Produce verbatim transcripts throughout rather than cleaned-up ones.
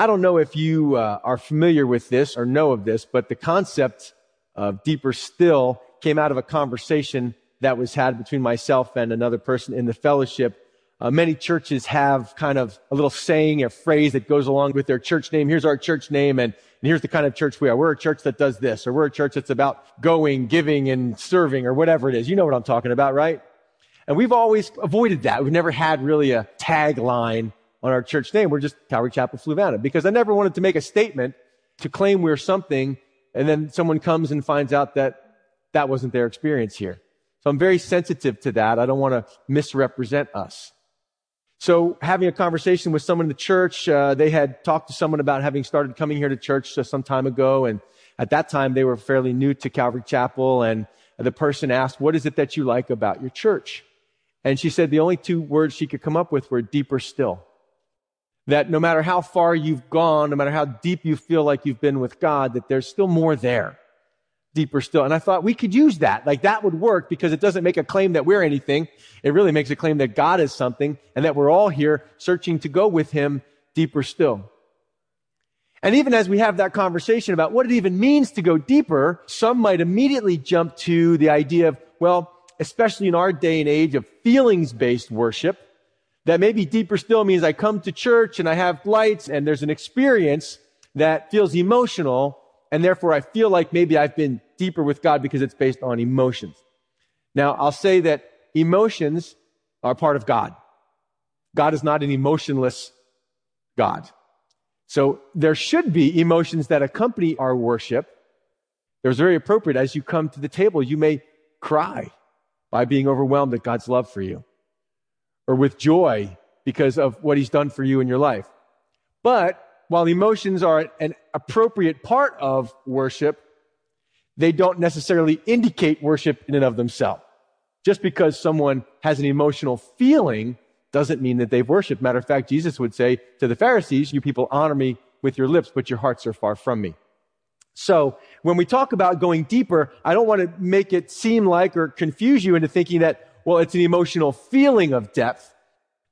I don't know if you uh, are familiar with this or know of this, but the concept of deeper still came out of a conversation that was had between myself and another person in the fellowship. Uh, many churches have kind of a little saying, a phrase that goes along with their church name. Here's our church name, and, and here's the kind of church we are. We're a church that does this, or we're a church that's about going, giving, and serving, or whatever it is. You know what I'm talking about, right? And we've always avoided that. We've never had really a tagline on our church name. We're just Calvary Chapel Fluvanna, because I never wanted to make a statement to claim we're something, and then someone comes and finds out that that wasn't their experience here. So I'm very sensitive to that. I don't want to misrepresent us. So having a conversation with someone in the church, uh, they had talked to someone about having started coming here to church uh, some time ago. And at that time, they were fairly new to Calvary Chapel. And the person asked, what is it that you like about your church? And she said the only two words she could come up with were deeper still. That no matter how far you've gone, no matter how deep you feel like you've been with God, that there's still more there, deeper still. And I thought we could use that. Like that would work, because it doesn't make a claim that we're anything. It really makes a claim that God is something and that we're all here searching to go with him deeper still. And even as we have that conversation about what it even means to go deeper, some might immediately jump to the idea of, well, especially in our day and age of feelings-based worship, that maybe deeper still means I come to church and I have lights and there's an experience that feels emotional, and therefore I feel like maybe I've been deeper with God because it's based on emotions. Now, I'll say that emotions are part of God. God is not an emotionless God. So there should be emotions that accompany our worship. There's very appropriate, as you come to the table, you may cry by being overwhelmed at God's love for you, or with joy because of what he's done for you in your life. But while emotions are an appropriate part of worship, they don't necessarily indicate worship in and of themselves. Just because someone has an emotional feeling doesn't mean that they've worshiped. Matter of fact, Jesus would say to the Pharisees, you people honor me with your lips, but your hearts are far from me. So when we talk about going deeper, I don't want to make it seem like or confuse you into thinking that, well, it's an emotional feeling of depth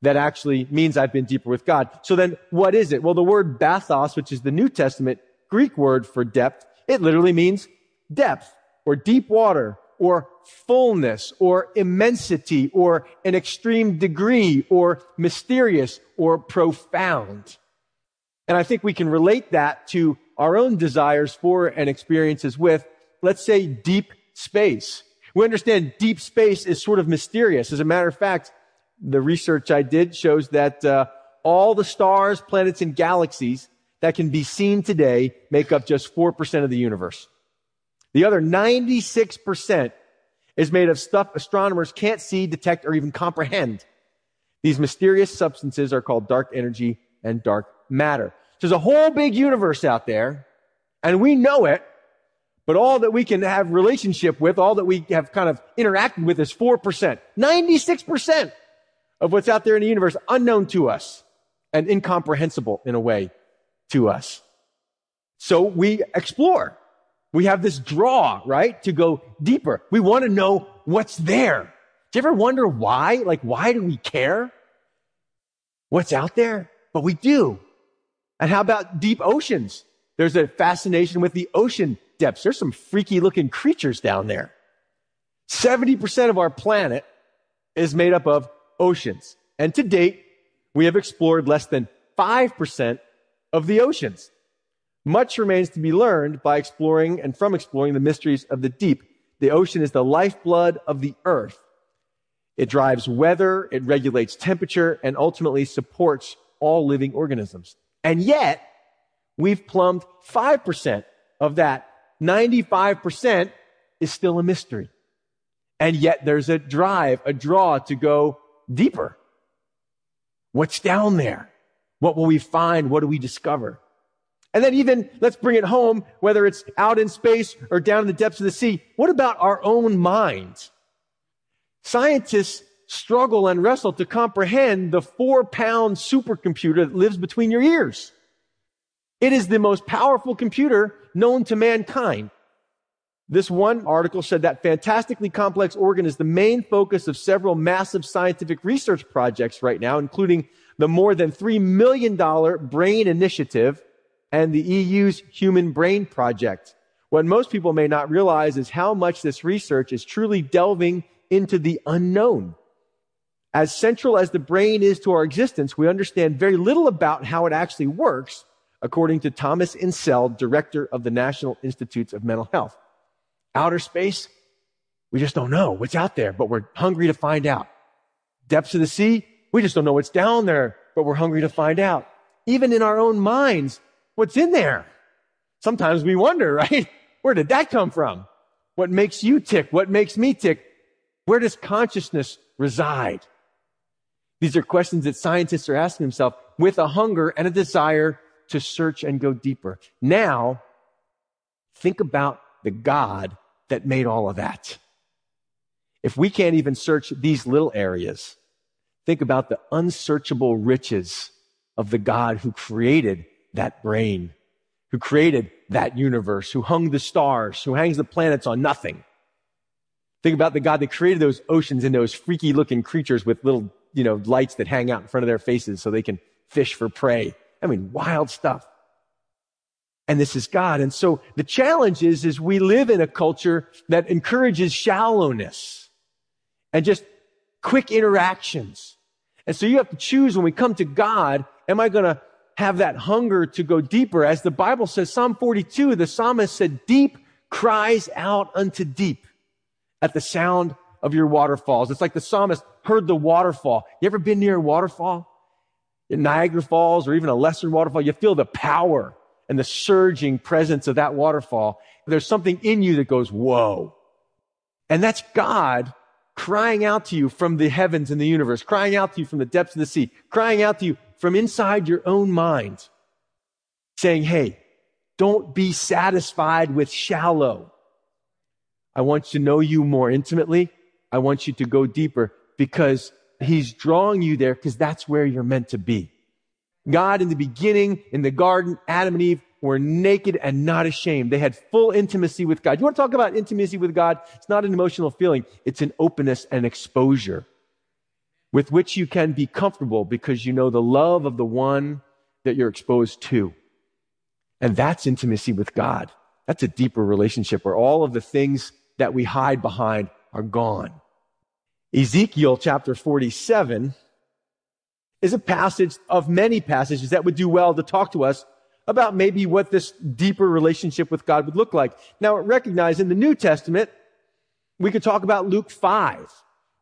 that actually means I've been deeper with God. So then what is it? Well, the word bathos, which is the New Testament Greek word for depth, it literally means depth or deep water or fullness or immensity or an extreme degree or mysterious or profound. And I think we can relate that to our own desires for and experiences with, let's say, deep space. We understand deep space is sort of mysterious. As a matter of fact, the research I did shows that uh, all the stars, planets, and galaxies that can be seen today make up just four percent of the universe. The other ninety-six percent is made of stuff astronomers can't see, detect, or even comprehend. These mysterious substances are called dark energy and dark matter. So there's a whole big universe out there, and we know it, but all that we can have relationship with, all that we have kind of interacted with is four percent. ninety-six percent. Of what's out there in the universe, unknown to us and incomprehensible in a way to us. So we explore. We have this draw, right, to go deeper. We want to know what's there. Do you ever wonder why? Like, why do we care what's out there? But we do. And how about deep oceans? There's a fascination with the ocean depths. There's some freaky looking creatures down there. seventy percent of our planet is made up of oceans. And to date, we have explored less than five percent of the oceans. Much remains to be learned by exploring and from exploring the mysteries of the deep. The ocean is the lifeblood of the earth. It drives weather, it regulates temperature, and ultimately supports all living organisms. And yet, we've plumbed five percent of that. ninety-five percent is still a mystery. And yet there's a drive, a draw to go deeper. What's down there? What will we find? What do we discover? And then even, let's bring it home, whether it's out in space or down in the depths of the sea. What about our own minds? Scientists struggle and wrestle to comprehend the four-pound supercomputer that lives between your ears. It is the most powerful computer known to mankind. This one article said that fantastically complex organ is the main focus of several massive scientific research projects right now, including the more than three million dollars Brain Initiative and the E U's Human Brain Project. What most people may not realize is how much this research is truly delving into the unknown. As central as the brain is to our existence, we understand very little about how it actually works, according to Thomas Insel, director of the National Institutes of Mental Health. Outer space, we just don't know what's out there, but we're hungry to find out. Depths of the sea, we just don't know what's down there, but we're hungry to find out. Even in our own minds, what's in there? Sometimes we wonder, right? Where did that come from? What makes you tick? What makes me tick? Where does consciousness reside? These are questions that scientists are asking themselves with a hunger and a desire to search and go deeper. Now, think about the God that made all of that. If we can't even search these little areas, think about the unsearchable riches of the God who created that brain, who created that universe, who hung the stars, who hangs the planets on nothing. Think about the God that created those oceans and those freaky looking creatures with little, you know, lights that hang out in front of their faces so they can fish for prey. I mean, wild stuff. And this is God. And so the challenge is, is we live in a culture that encourages shallowness and just quick interactions. And so you have to choose when we come to God, am I going to have that hunger to go deeper? As the Bible says, Psalm forty-two, the psalmist said, deep cries out unto deep at the sound of your waterfalls. It's like the psalmist heard the waterfall. You ever been near a waterfall? In Niagara Falls or even a lesser waterfall, you feel the power and the surging presence of that waterfall. There's something in you that goes, whoa. And that's God crying out to you from the heavens and the universe, crying out to you from the depths of the sea, crying out to you from inside your own mind, saying, hey, don't be satisfied with shallow. I want to know you more intimately. I want you to go deeper, because he's drawing you there, because that's where you're meant to be. God, in the beginning, in the garden, Adam and Eve were naked and not ashamed. They had full intimacy with God. You want to talk about intimacy with God? It's not an emotional feeling. It's an openness and exposure with which you can be comfortable, because you know the love of the one that you're exposed to. And that's intimacy with God. That's a deeper relationship where all of the things that we hide behind are gone. Ezekiel chapter forty-seven is a passage of many passages that would do well to talk to us about maybe what this deeper relationship with God would look like. Now, recognize in the New Testament, we could talk about Luke five,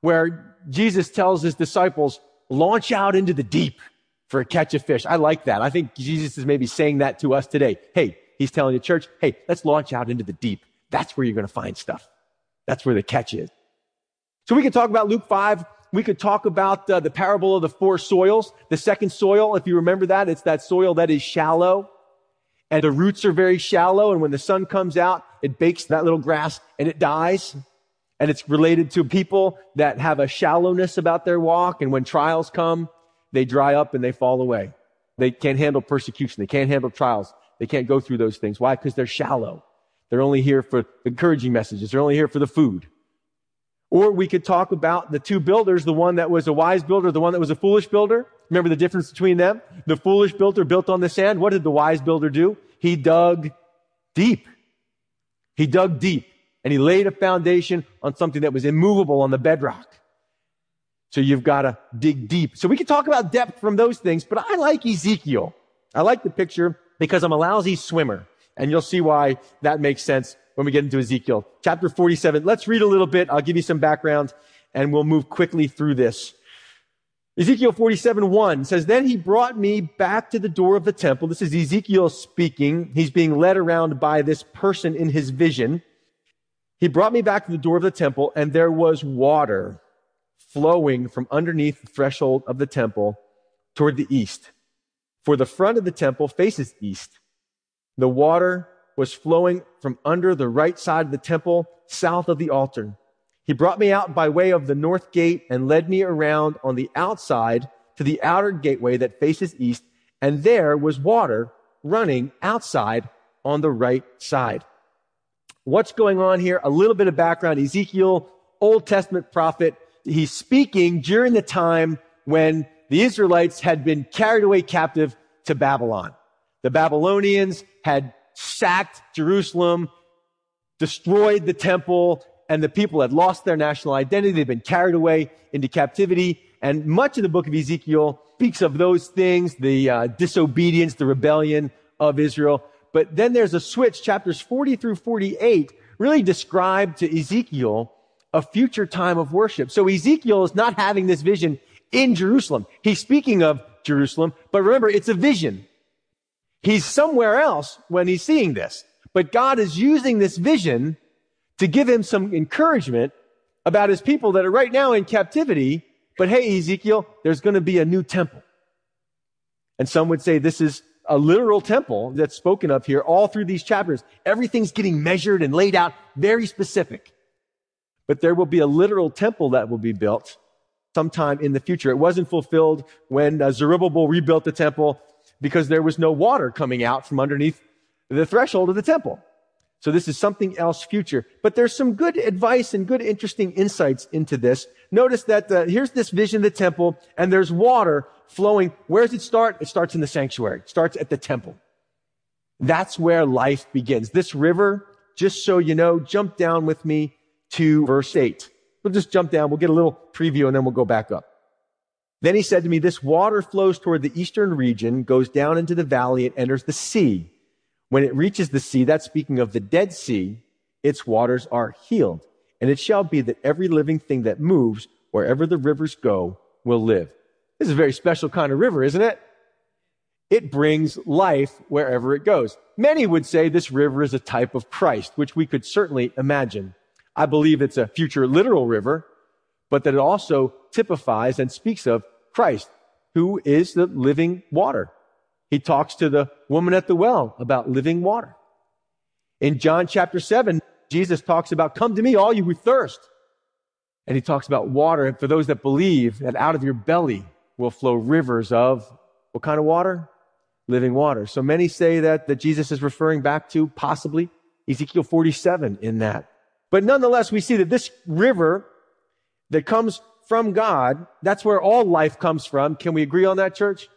where Jesus tells his disciples, launch out into the deep for a catch of fish. I like that. I think Jesus is maybe saying that to us today. Hey, he's telling the church, hey, let's launch out into the deep. That's where you're going to find stuff. That's where the catch is. So we could talk about Luke five. We could talk about uh, the parable of the four soils. The second soil, if you remember that, it's that soil that is shallow. And the roots are very shallow. And when the sun comes out, it bakes that little grass and it dies. And it's related to people that have a shallowness about their walk. And when trials come, they dry up and they fall away. They can't handle persecution. They can't handle trials. They can't go through those things. Why? Because they're shallow. They're only here for encouraging messages. They're only here for the food. Or we could talk about the two builders, the one that was a wise builder, the one that was a foolish builder. Remember the difference between them? The foolish builder built on the sand. What did the wise builder do? He dug deep. He dug deep, and he laid a foundation on something that was immovable on the bedrock. So you've got to dig deep. So we could talk about depth from those things, but I like Ezekiel. I like the picture because I'm a lousy swimmer, and you'll see why that makes sense when we get into Ezekiel chapter forty-seven. Let's read a little bit. I'll give you some background and we'll move quickly through this. Ezekiel forty-seven one says, then he brought me back to the door of the temple. This is Ezekiel speaking. He's being led around by this person in his vision. He brought me back to the door of the temple, and there was water flowing from underneath the threshold of the temple toward the east. For the front of the temple faces east. The water was flowing from under the right side of the temple, south of the altar. He brought me out by way of the north gate and led me around on the outside to the outer gateway that faces east, and there was water running outside on the right side. What's going on here? A little bit of background. Ezekiel, Old Testament prophet, he's speaking during the time when the Israelites had been carried away captive to Babylon. The Babylonians had sacked Jerusalem, destroyed the temple, and the people had lost their national identity. They'd been carried away into captivity. And much of the book of Ezekiel speaks of those things, the uh, disobedience, the rebellion of Israel. But then there's a switch. Chapters forty through forty-eight really describe to Ezekiel a future time of worship. So Ezekiel is not having this vision in Jerusalem. He's speaking of Jerusalem, but remember, it's a vision. He's somewhere else when he's seeing this. But God is using this vision to give him some encouragement about his people that are right now in captivity. But hey, Ezekiel, there's going to be a new temple. And some would say this is a literal temple that's spoken of here all through these chapters. Everything's getting measured and laid out, very specific. But there will be a literal temple that will be built sometime in the future. It wasn't fulfilled when uh, Zerubbabel rebuilt the temple because there was no water coming out from underneath the threshold of the temple. So this is something else future. But there's some good advice and good interesting insights into this. Notice that the, here's this vision of the temple, and there's water flowing. Where does it start? It starts in the sanctuary. It starts at the temple. That's where life begins. This river, just so you know, jump down with me to verse eight. We'll just jump down. We'll get a little preview, and then we'll go back up. Then he said to me, this water flows toward the eastern region, goes down into the valley, and enters the sea. When it reaches the sea, that's speaking of the Dead Sea, its waters are healed. And it shall be that every living thing that moves, wherever the rivers go, will live. This is a very special kind of river, isn't it? It brings life wherever it goes. Many would say this river is a type of Christ, which we could certainly imagine. I believe it's a future literal river, but that it also typifies and speaks of Christ, who is the living water. He talks to the woman at the well about living water. In John chapter seven, Jesus talks about, come to me, all you who thirst. And he talks about water. And for those that believe, that out of your belly will flow rivers of what kind of water? Living water. So many say that, that Jesus is referring back to possibly Ezekiel forty-seven in that. But nonetheless, we see that this river that comes from God, that's where all life comes from. Can we agree on that, church?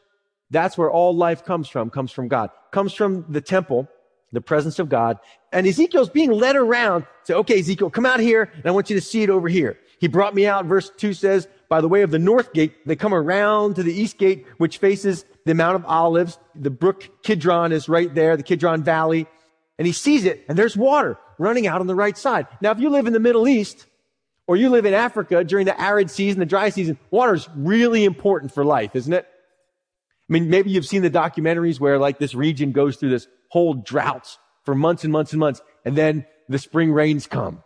That's where all life comes from, comes from God, comes from the temple, the presence of God. And Ezekiel's being led around to, okay, Ezekiel, come out here, and I want you to see it over here. He brought me out, verse two says, by the way of the north gate, they come around to the east gate, which faces the Mount of Olives. The brook Kidron is right there, the Kidron Valley. And he sees it, and there's water running out on the right side. Now, if you live in the Middle East, or you live in Africa during the arid season, the dry season, water's really important for life, isn't it? I mean, maybe you've seen the documentaries where like this region goes through this whole drought for months and months and months, and then the spring rains come,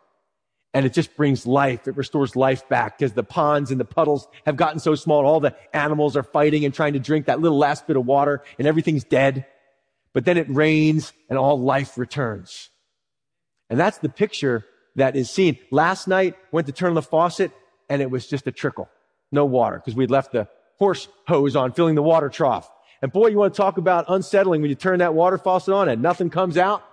and it just brings life. It restores life back because the ponds and the puddles have gotten so small, and all the animals are fighting and trying to drink that little last bit of water, and everything's dead. But then it rains, and all life returns. And that's the picture that is seen. Last night, went to turn on the faucet, and it was just a trickle. No water, because we'd left the horse hose on, filling the water trough. And boy, you want to talk about unsettling when you turn that water faucet on and nothing comes out.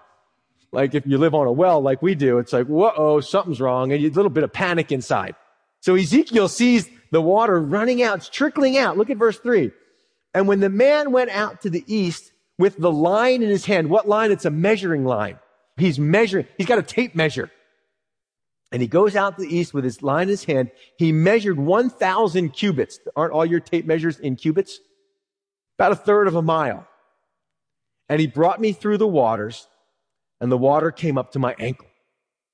Like if you live on a well like we do, it's like, whoa, something's wrong, and a little bit of panic inside. So Ezekiel sees the water running out, it's trickling out. Look at verse three. And when the man went out to the east with the line in his hand, what line? It's a measuring line. He's measuring. He's got a tape measure. And he goes out to the east with his line in his hand. He measured one thousand cubits. Aren't all your tape measures in cubits? About a third of a mile. And he brought me through the waters, and the water came up to my ankle.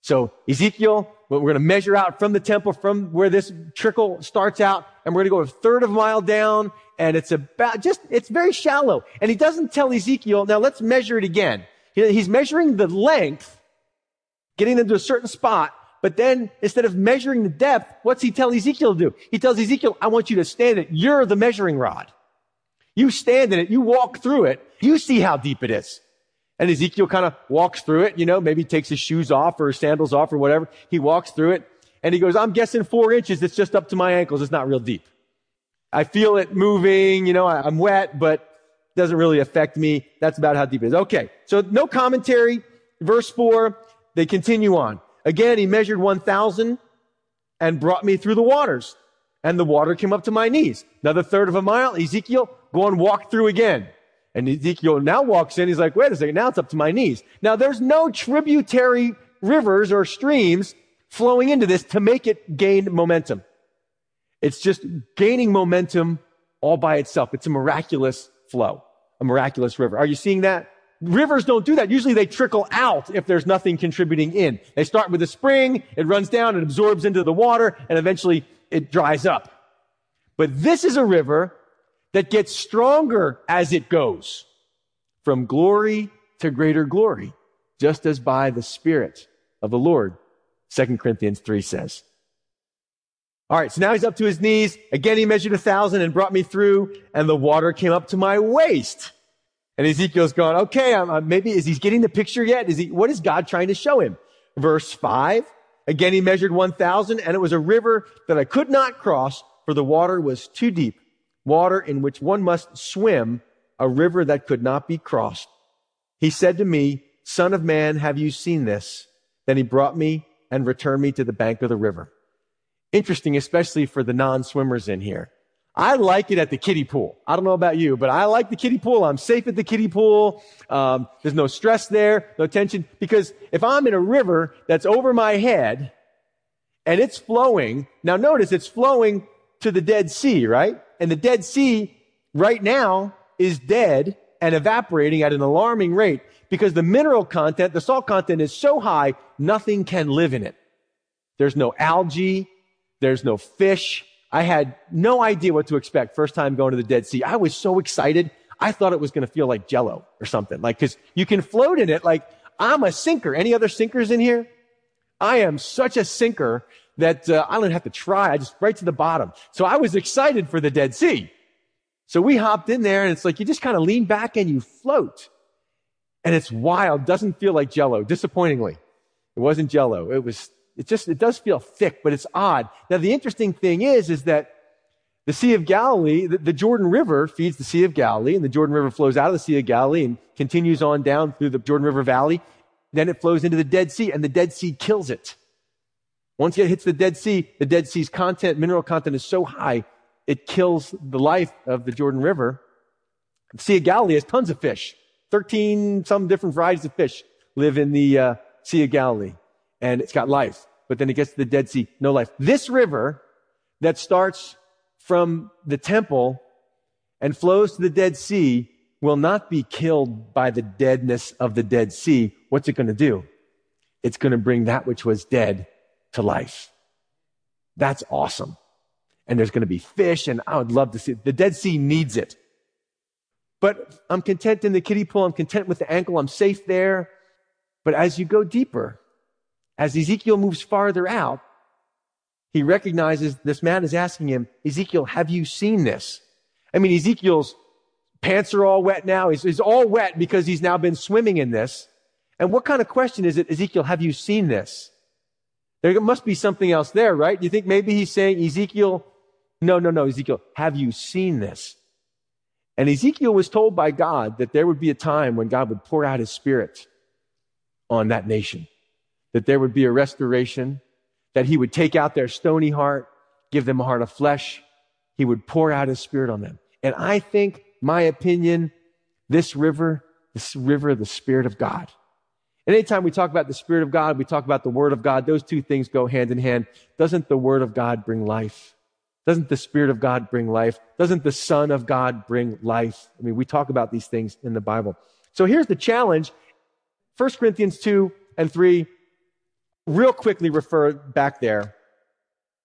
So Ezekiel, we're going to measure out from the temple, from where this trickle starts out, and we're going to go a third of a mile down, and it's about just, it's very shallow. And he doesn't tell Ezekiel, now let's measure it again. He's measuring the length, getting them to a certain spot. But then instead of measuring the depth, what's he tell Ezekiel to do? He tells Ezekiel, I want you to stand it. You're the measuring rod. You stand in it. You walk through it. You see how deep it is. And Ezekiel kind of walks through it. You know, maybe takes his shoes off or his sandals off or whatever. He walks through it and he goes, I'm guessing four inches. It's just up to my ankles. It's not real deep. I feel it moving. You know, I, I'm wet, but it doesn't really affect me. That's about how deep it is. Okay. So no commentary. Verse four, they continue on. Again, he measured one thousand and brought me through the waters. and the water came up to my knees. Another third of a mile, Ezekiel, go and walk through again. And Ezekiel now walks in. He's like, wait a second, now it's up to my knees. Now, there's no tributary rivers or streams flowing into this to make it gain momentum. It's just gaining momentum all by itself. It's a miraculous flow, a miraculous river. Are you seeing that? Rivers don't do that. Usually they trickle out if there's nothing contributing in. They start with a spring, it runs down, it absorbs into the water, and eventually it dries up. But this is a river that gets stronger as it goes, from glory to greater glory, just as by the Spirit of the Lord, Second Corinthians three says. All right, so now he's up to his knees. Again, he measured a thousand and brought me through, and the water came up to my waist. And Ezekiel's going, okay, I'm, I'm maybe, is he getting the picture yet? Is he, what is God trying to show him? Verse five, again, he measured one thousand, and it was a river that I could not cross, for the water was too deep, water in which one must swim, a river that could not be crossed. He said to me, Son of man, have you seen this? Then he brought me and returned me to the bank of the river. Interesting, especially for the non-swimmers in here. I like it at the kiddie pool. I don't know about you, but I like the kiddie pool. I'm safe at the kiddie pool. Um, there's no stress there, no tension. Because if I'm in a river that's over my head and it's flowing, now notice it's flowing to the Dead Sea, right? And the Dead Sea right now is dead and evaporating at an alarming rate because the mineral content, the salt content is so high, nothing can live in it. There's no algae. There's no fish. I had no idea what to expect first time going to the Dead Sea. I was so excited. I thought it was going to feel like Jell-O or something. Like, because you can float in it. Like, I'm a sinker. Any other sinkers in here? I am such a sinker that uh, I don't have to try. I just right to the bottom. So I was excited for the Dead Sea. So we hopped in there, and it's like you just kind of lean back and you float. And it's wild. Doesn't feel like Jell-O, disappointingly. It wasn't Jell-O. It was... It just, it does feel thick, but it's odd. Now, the interesting thing is, is that the Sea of Galilee, the, the Jordan River feeds the Sea of Galilee, and the Jordan River flows out of the Sea of Galilee and continues on down through the Jordan River Valley. Then it flows into the Dead Sea, and the Dead Sea kills it. Once it hits the Dead Sea, the Dead Sea's content, mineral content is so high, it kills the life of the Jordan River. The Sea of Galilee has tons of fish. Thirteen, some different varieties of fish live in the uh, Sea of Galilee. And it's got life. But then it gets to the Dead Sea, no life. This river that starts from the temple and flows to the Dead Sea will not be killed by the deadness of the Dead Sea. What's it going to do? It's going to bring that which was dead to life. That's awesome. And there's going to be fish, and I would love to see it. The Dead Sea needs it. But I'm content in the kiddie pool. I'm content with the ankle. I'm safe there. But as you go deeper, as Ezekiel moves farther out, he recognizes this man is asking him, Ezekiel, have you seen this? I mean, Ezekiel's pants are all wet now. He's, he's all wet because he's now been swimming in this. And what kind of question is it, Ezekiel, have you seen this? There must be something else there, right? You think maybe he's saying, Ezekiel, no, no, no, Ezekiel, have you seen this? And Ezekiel was told by God that there would be a time when God would pour out his Spirit on that nation, that there would be a restoration, that he would take out their stony heart, give them a heart of flesh. He would pour out his Spirit on them. And I think, my opinion, this river, this river, the Spirit of God. And anytime we talk about the Spirit of God, we talk about the Word of God. Those two things go hand in hand. Doesn't the Word of God bring life? Doesn't the Spirit of God bring life? Doesn't the Son of God bring life? I mean, we talk about these things in the Bible. So here's the challenge. First Corinthians two and three, real quickly refer back there.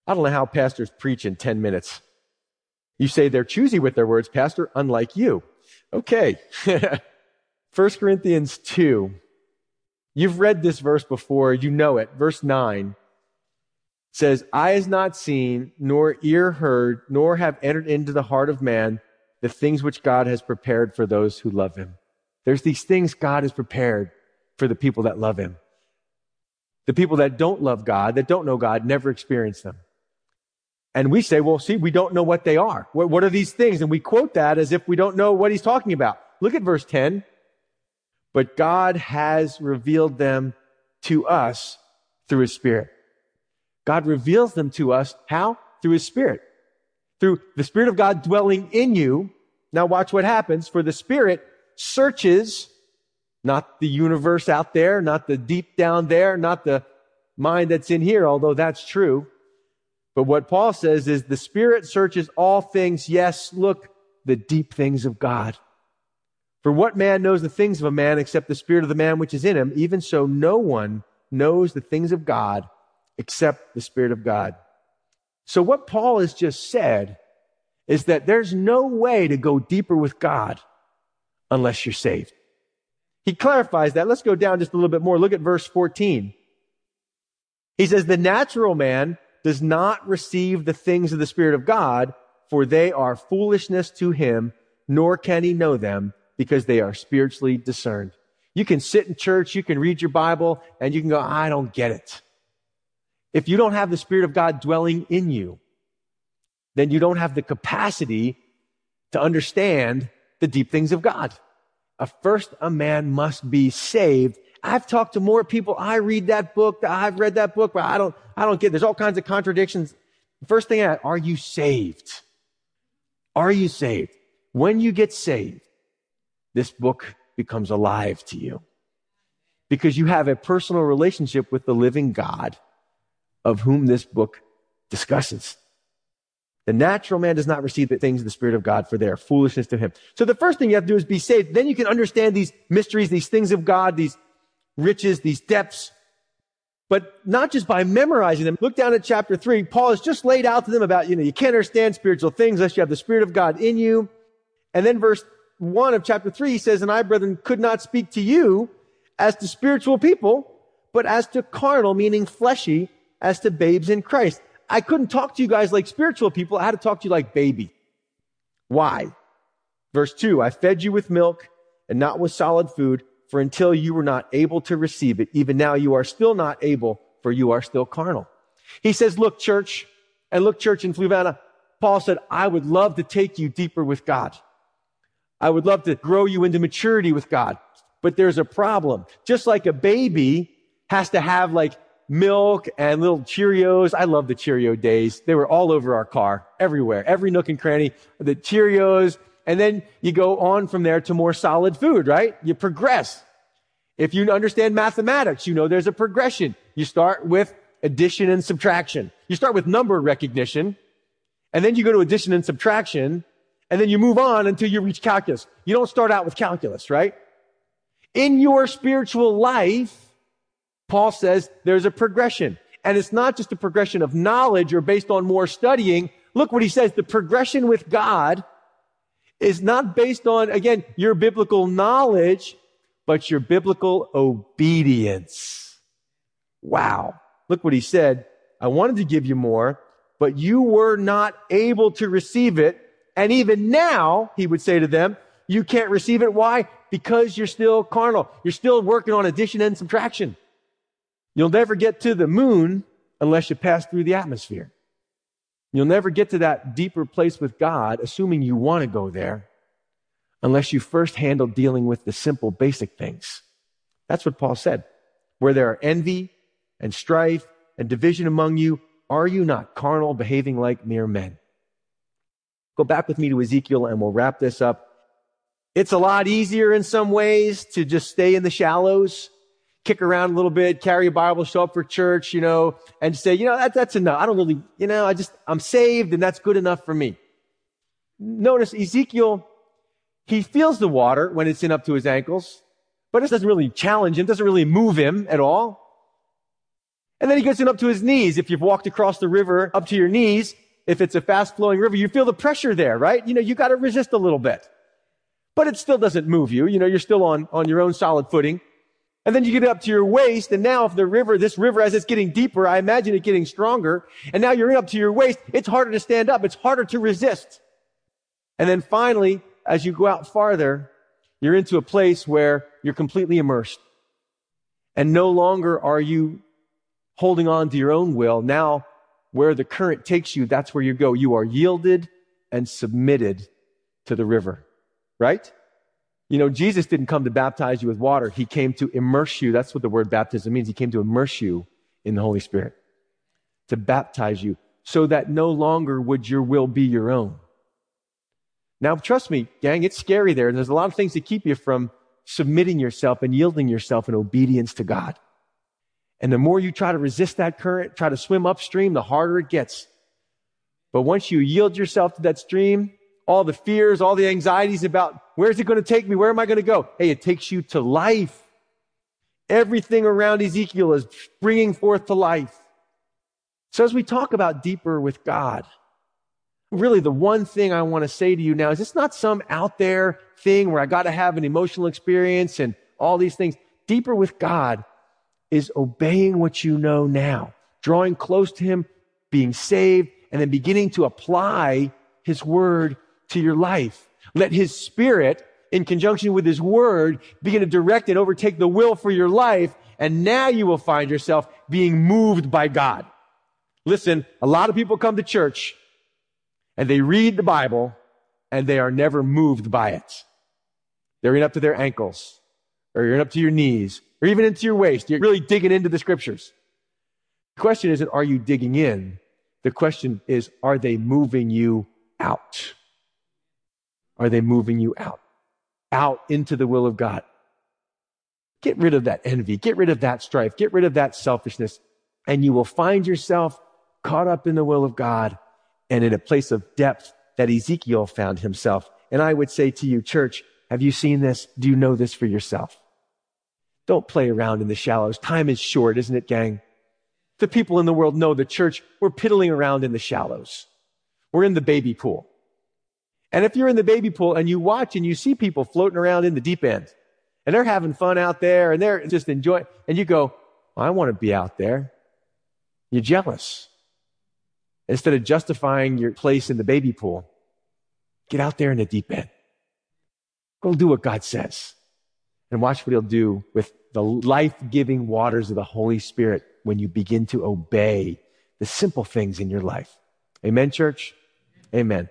I don't know how pastors preach in ten minutes. You say they're choosy with their words, Pastor, unlike you. Okay. First Corinthians two. You've read this verse before. You know it. Verse nine says, Eye has not seen, nor ear heard, nor have entered into the heart of man the things which God has prepared for those who love him. There's these things God has prepared for the people that love him. The people that don't love God, that don't know God, never experience them. And we say, well, see, we don't know what they are. What, what are these things? And we quote that as if we don't know what he's talking about. Look at verse ten. But God has revealed them to us through his Spirit. God reveals them to us. How? Through his Spirit. through the Spirit of God dwelling in you. Now watch what happens. For the Spirit searches, not the universe out there, not the deep down there, not the mind that's in here, although that's true. But what Paul says is the Spirit searches all things. Yes, look, the deep things of God. For what man knows the things of a man except the spirit of the man which is in him? Even so, no one knows the things of God except the Spirit of God. So what Paul has just said is that there's no way to go deeper with God unless you're saved. He clarifies that. Let's go down just a little bit more. Look at verse fourteen. He says, the natural man does not receive the things of the Spirit of God, for they are foolishness to him, nor can he know them, because they are spiritually discerned. You can sit in church, you can read your Bible, and you can go, I don't get it. If you don't have the Spirit of God dwelling in you, then you don't have the capacity to understand the deep things of God. A first, a man must be saved. I've talked to more people. I read that book. I've read that book, but I don't, I don't get it. There's all kinds of contradictions. First thing I ask, are you saved? Are you saved? When you get saved, this book becomes alive to you because you have a personal relationship with the living God of whom this book discusses. The natural man does not receive the things of the Spirit of God, for they are foolishness to him. So the first thing you have to do is be saved. Then you can understand these mysteries, these things of God, these riches, these depths, but not just by memorizing them. Look down at chapter three. Paul has just laid out to them about, you know, you can't understand spiritual things unless you have the Spirit of God in you. And then verse one of chapter three, he says, and I, brethren, could not speak to you as to spiritual people, but as to carnal, meaning fleshy, as to babes in Christ. I couldn't talk to you guys like spiritual people. I had to talk to you like baby. Why? Verse two, I fed you with milk and not with solid food, for until you were not able to receive it, even now you are still not able, for you are still carnal. He says, look, church, and look, church in Fluvanna, Paul said, I would love to take you deeper with God. I would love to grow you into maturity with God, but there's a problem. Just like a baby has to have like milk and little Cheerios. I love the Cheerio days. They were all over our car, everywhere, every nook and cranny, the Cheerios. And then you go on from there to more solid food, right? You progress. If you understand mathematics, you know there's a progression. You start with addition and subtraction. You start with number recognition, and then you go to addition and subtraction, and then you move on until you reach calculus. You don't start out with calculus, right? In your spiritual life, Paul says there's a progression. And it's not just a progression of knowledge or based on more studying. Look what he says. The progression with God is not based on, again, your biblical knowledge, but your biblical obedience. Wow. Look what he said. I wanted to give you more, but you were not able to receive it. And even now, he would say to them, you can't receive it. Why? Because you're still carnal. You're still working on addition and subtraction. You'll never get to the moon unless you pass through the atmosphere. You'll never get to that deeper place with God, assuming you want to go there, unless you first handle dealing with the simple, basic things. That's what Paul said. Where there are envy and strife and division among you, are you not carnal, behaving like mere men? Go back with me to Ezekiel and we'll wrap this up. It's a lot easier in some ways to just stay in the shallows, kick around a little bit, carry a Bible, show up for church, you know, and say, you know, that, that's enough. I don't really, you know, I just, I'm saved and that's good enough for me. Notice Ezekiel, he feels the water when it's in up to his ankles, but it doesn't really challenge him, doesn't really move him at all. And then he gets in up to his knees. If you've walked across the river up to your knees, if it's a fast-flowing river, you feel the pressure there, right? You know, you got to resist a little bit. But it still doesn't move you. You know, you're still on, on your own solid footing. And then you get up to your waist, and now if the river, this river, as it's getting deeper, I imagine it getting stronger, and now you're up to your waist, it's harder to stand up. It's harder to resist. And then finally, as you go out farther, you're into a place where you're completely immersed. And no longer are you holding on to your own will. Now, where the current takes you, that's where you go. You are yielded and submitted to the river, right? You know, Jesus didn't come to baptize you with water. He came to immerse you. That's what the word baptism means. He came to immerse you in the Holy Spirit, to baptize you. so that no longer would your will be your own. Now, trust me, gang, it's scary there. There's a lot of things that keep you from submitting yourself and yielding yourself in obedience to God. And the more you try to resist that current, try to swim upstream, the harder it gets. But once you yield yourself to that stream, all the fears, all the anxieties about where's it going to take me? Where am I going to go? Hey, it takes you to life. Everything around Ezekiel is bringing forth to life. So as we talk about deeper with God, really the one thing I want to say to you now is it's not some out there thing where I got to have an emotional experience and all these things. Deeper with God is obeying what you know now, drawing close to Him, being saved, and then beginning to apply His word to your life. Let His Spirit, in conjunction with His word, begin to direct and overtake the will for your life. And now you will find yourself being moved by God. Listen, a lot of people come to church and they read the Bible and they are never moved by it. They're in up to their ankles, or you're in up to your knees, or even into your waist. You're really digging into the scriptures. The question isn't, are you digging in? The question is, are they moving you out? Are they moving you out? Out into the will of God. Get rid of that envy. Get rid of that strife. Get rid of that selfishness. And you will find yourself caught up in the will of God and in a place of depth that Ezekiel found himself. And I would say to you, church, have you seen this? Do you know this for yourself? Don't play around in the shallows. Time is short, isn't it, gang? The people in the world know the church, we're piddling around in the shallows. We're in the baby pool. And if you're in the baby pool and you watch and you see people floating around in the deep end and they're having fun out there and they're just enjoying, and you go, I want to be out there. You're jealous. Instead of justifying your place in the baby pool, get out there in the deep end. Go do what God says and watch what He'll do with the life-giving waters of the Holy Spirit when you begin to obey the simple things in your life. Amen, church? Amen.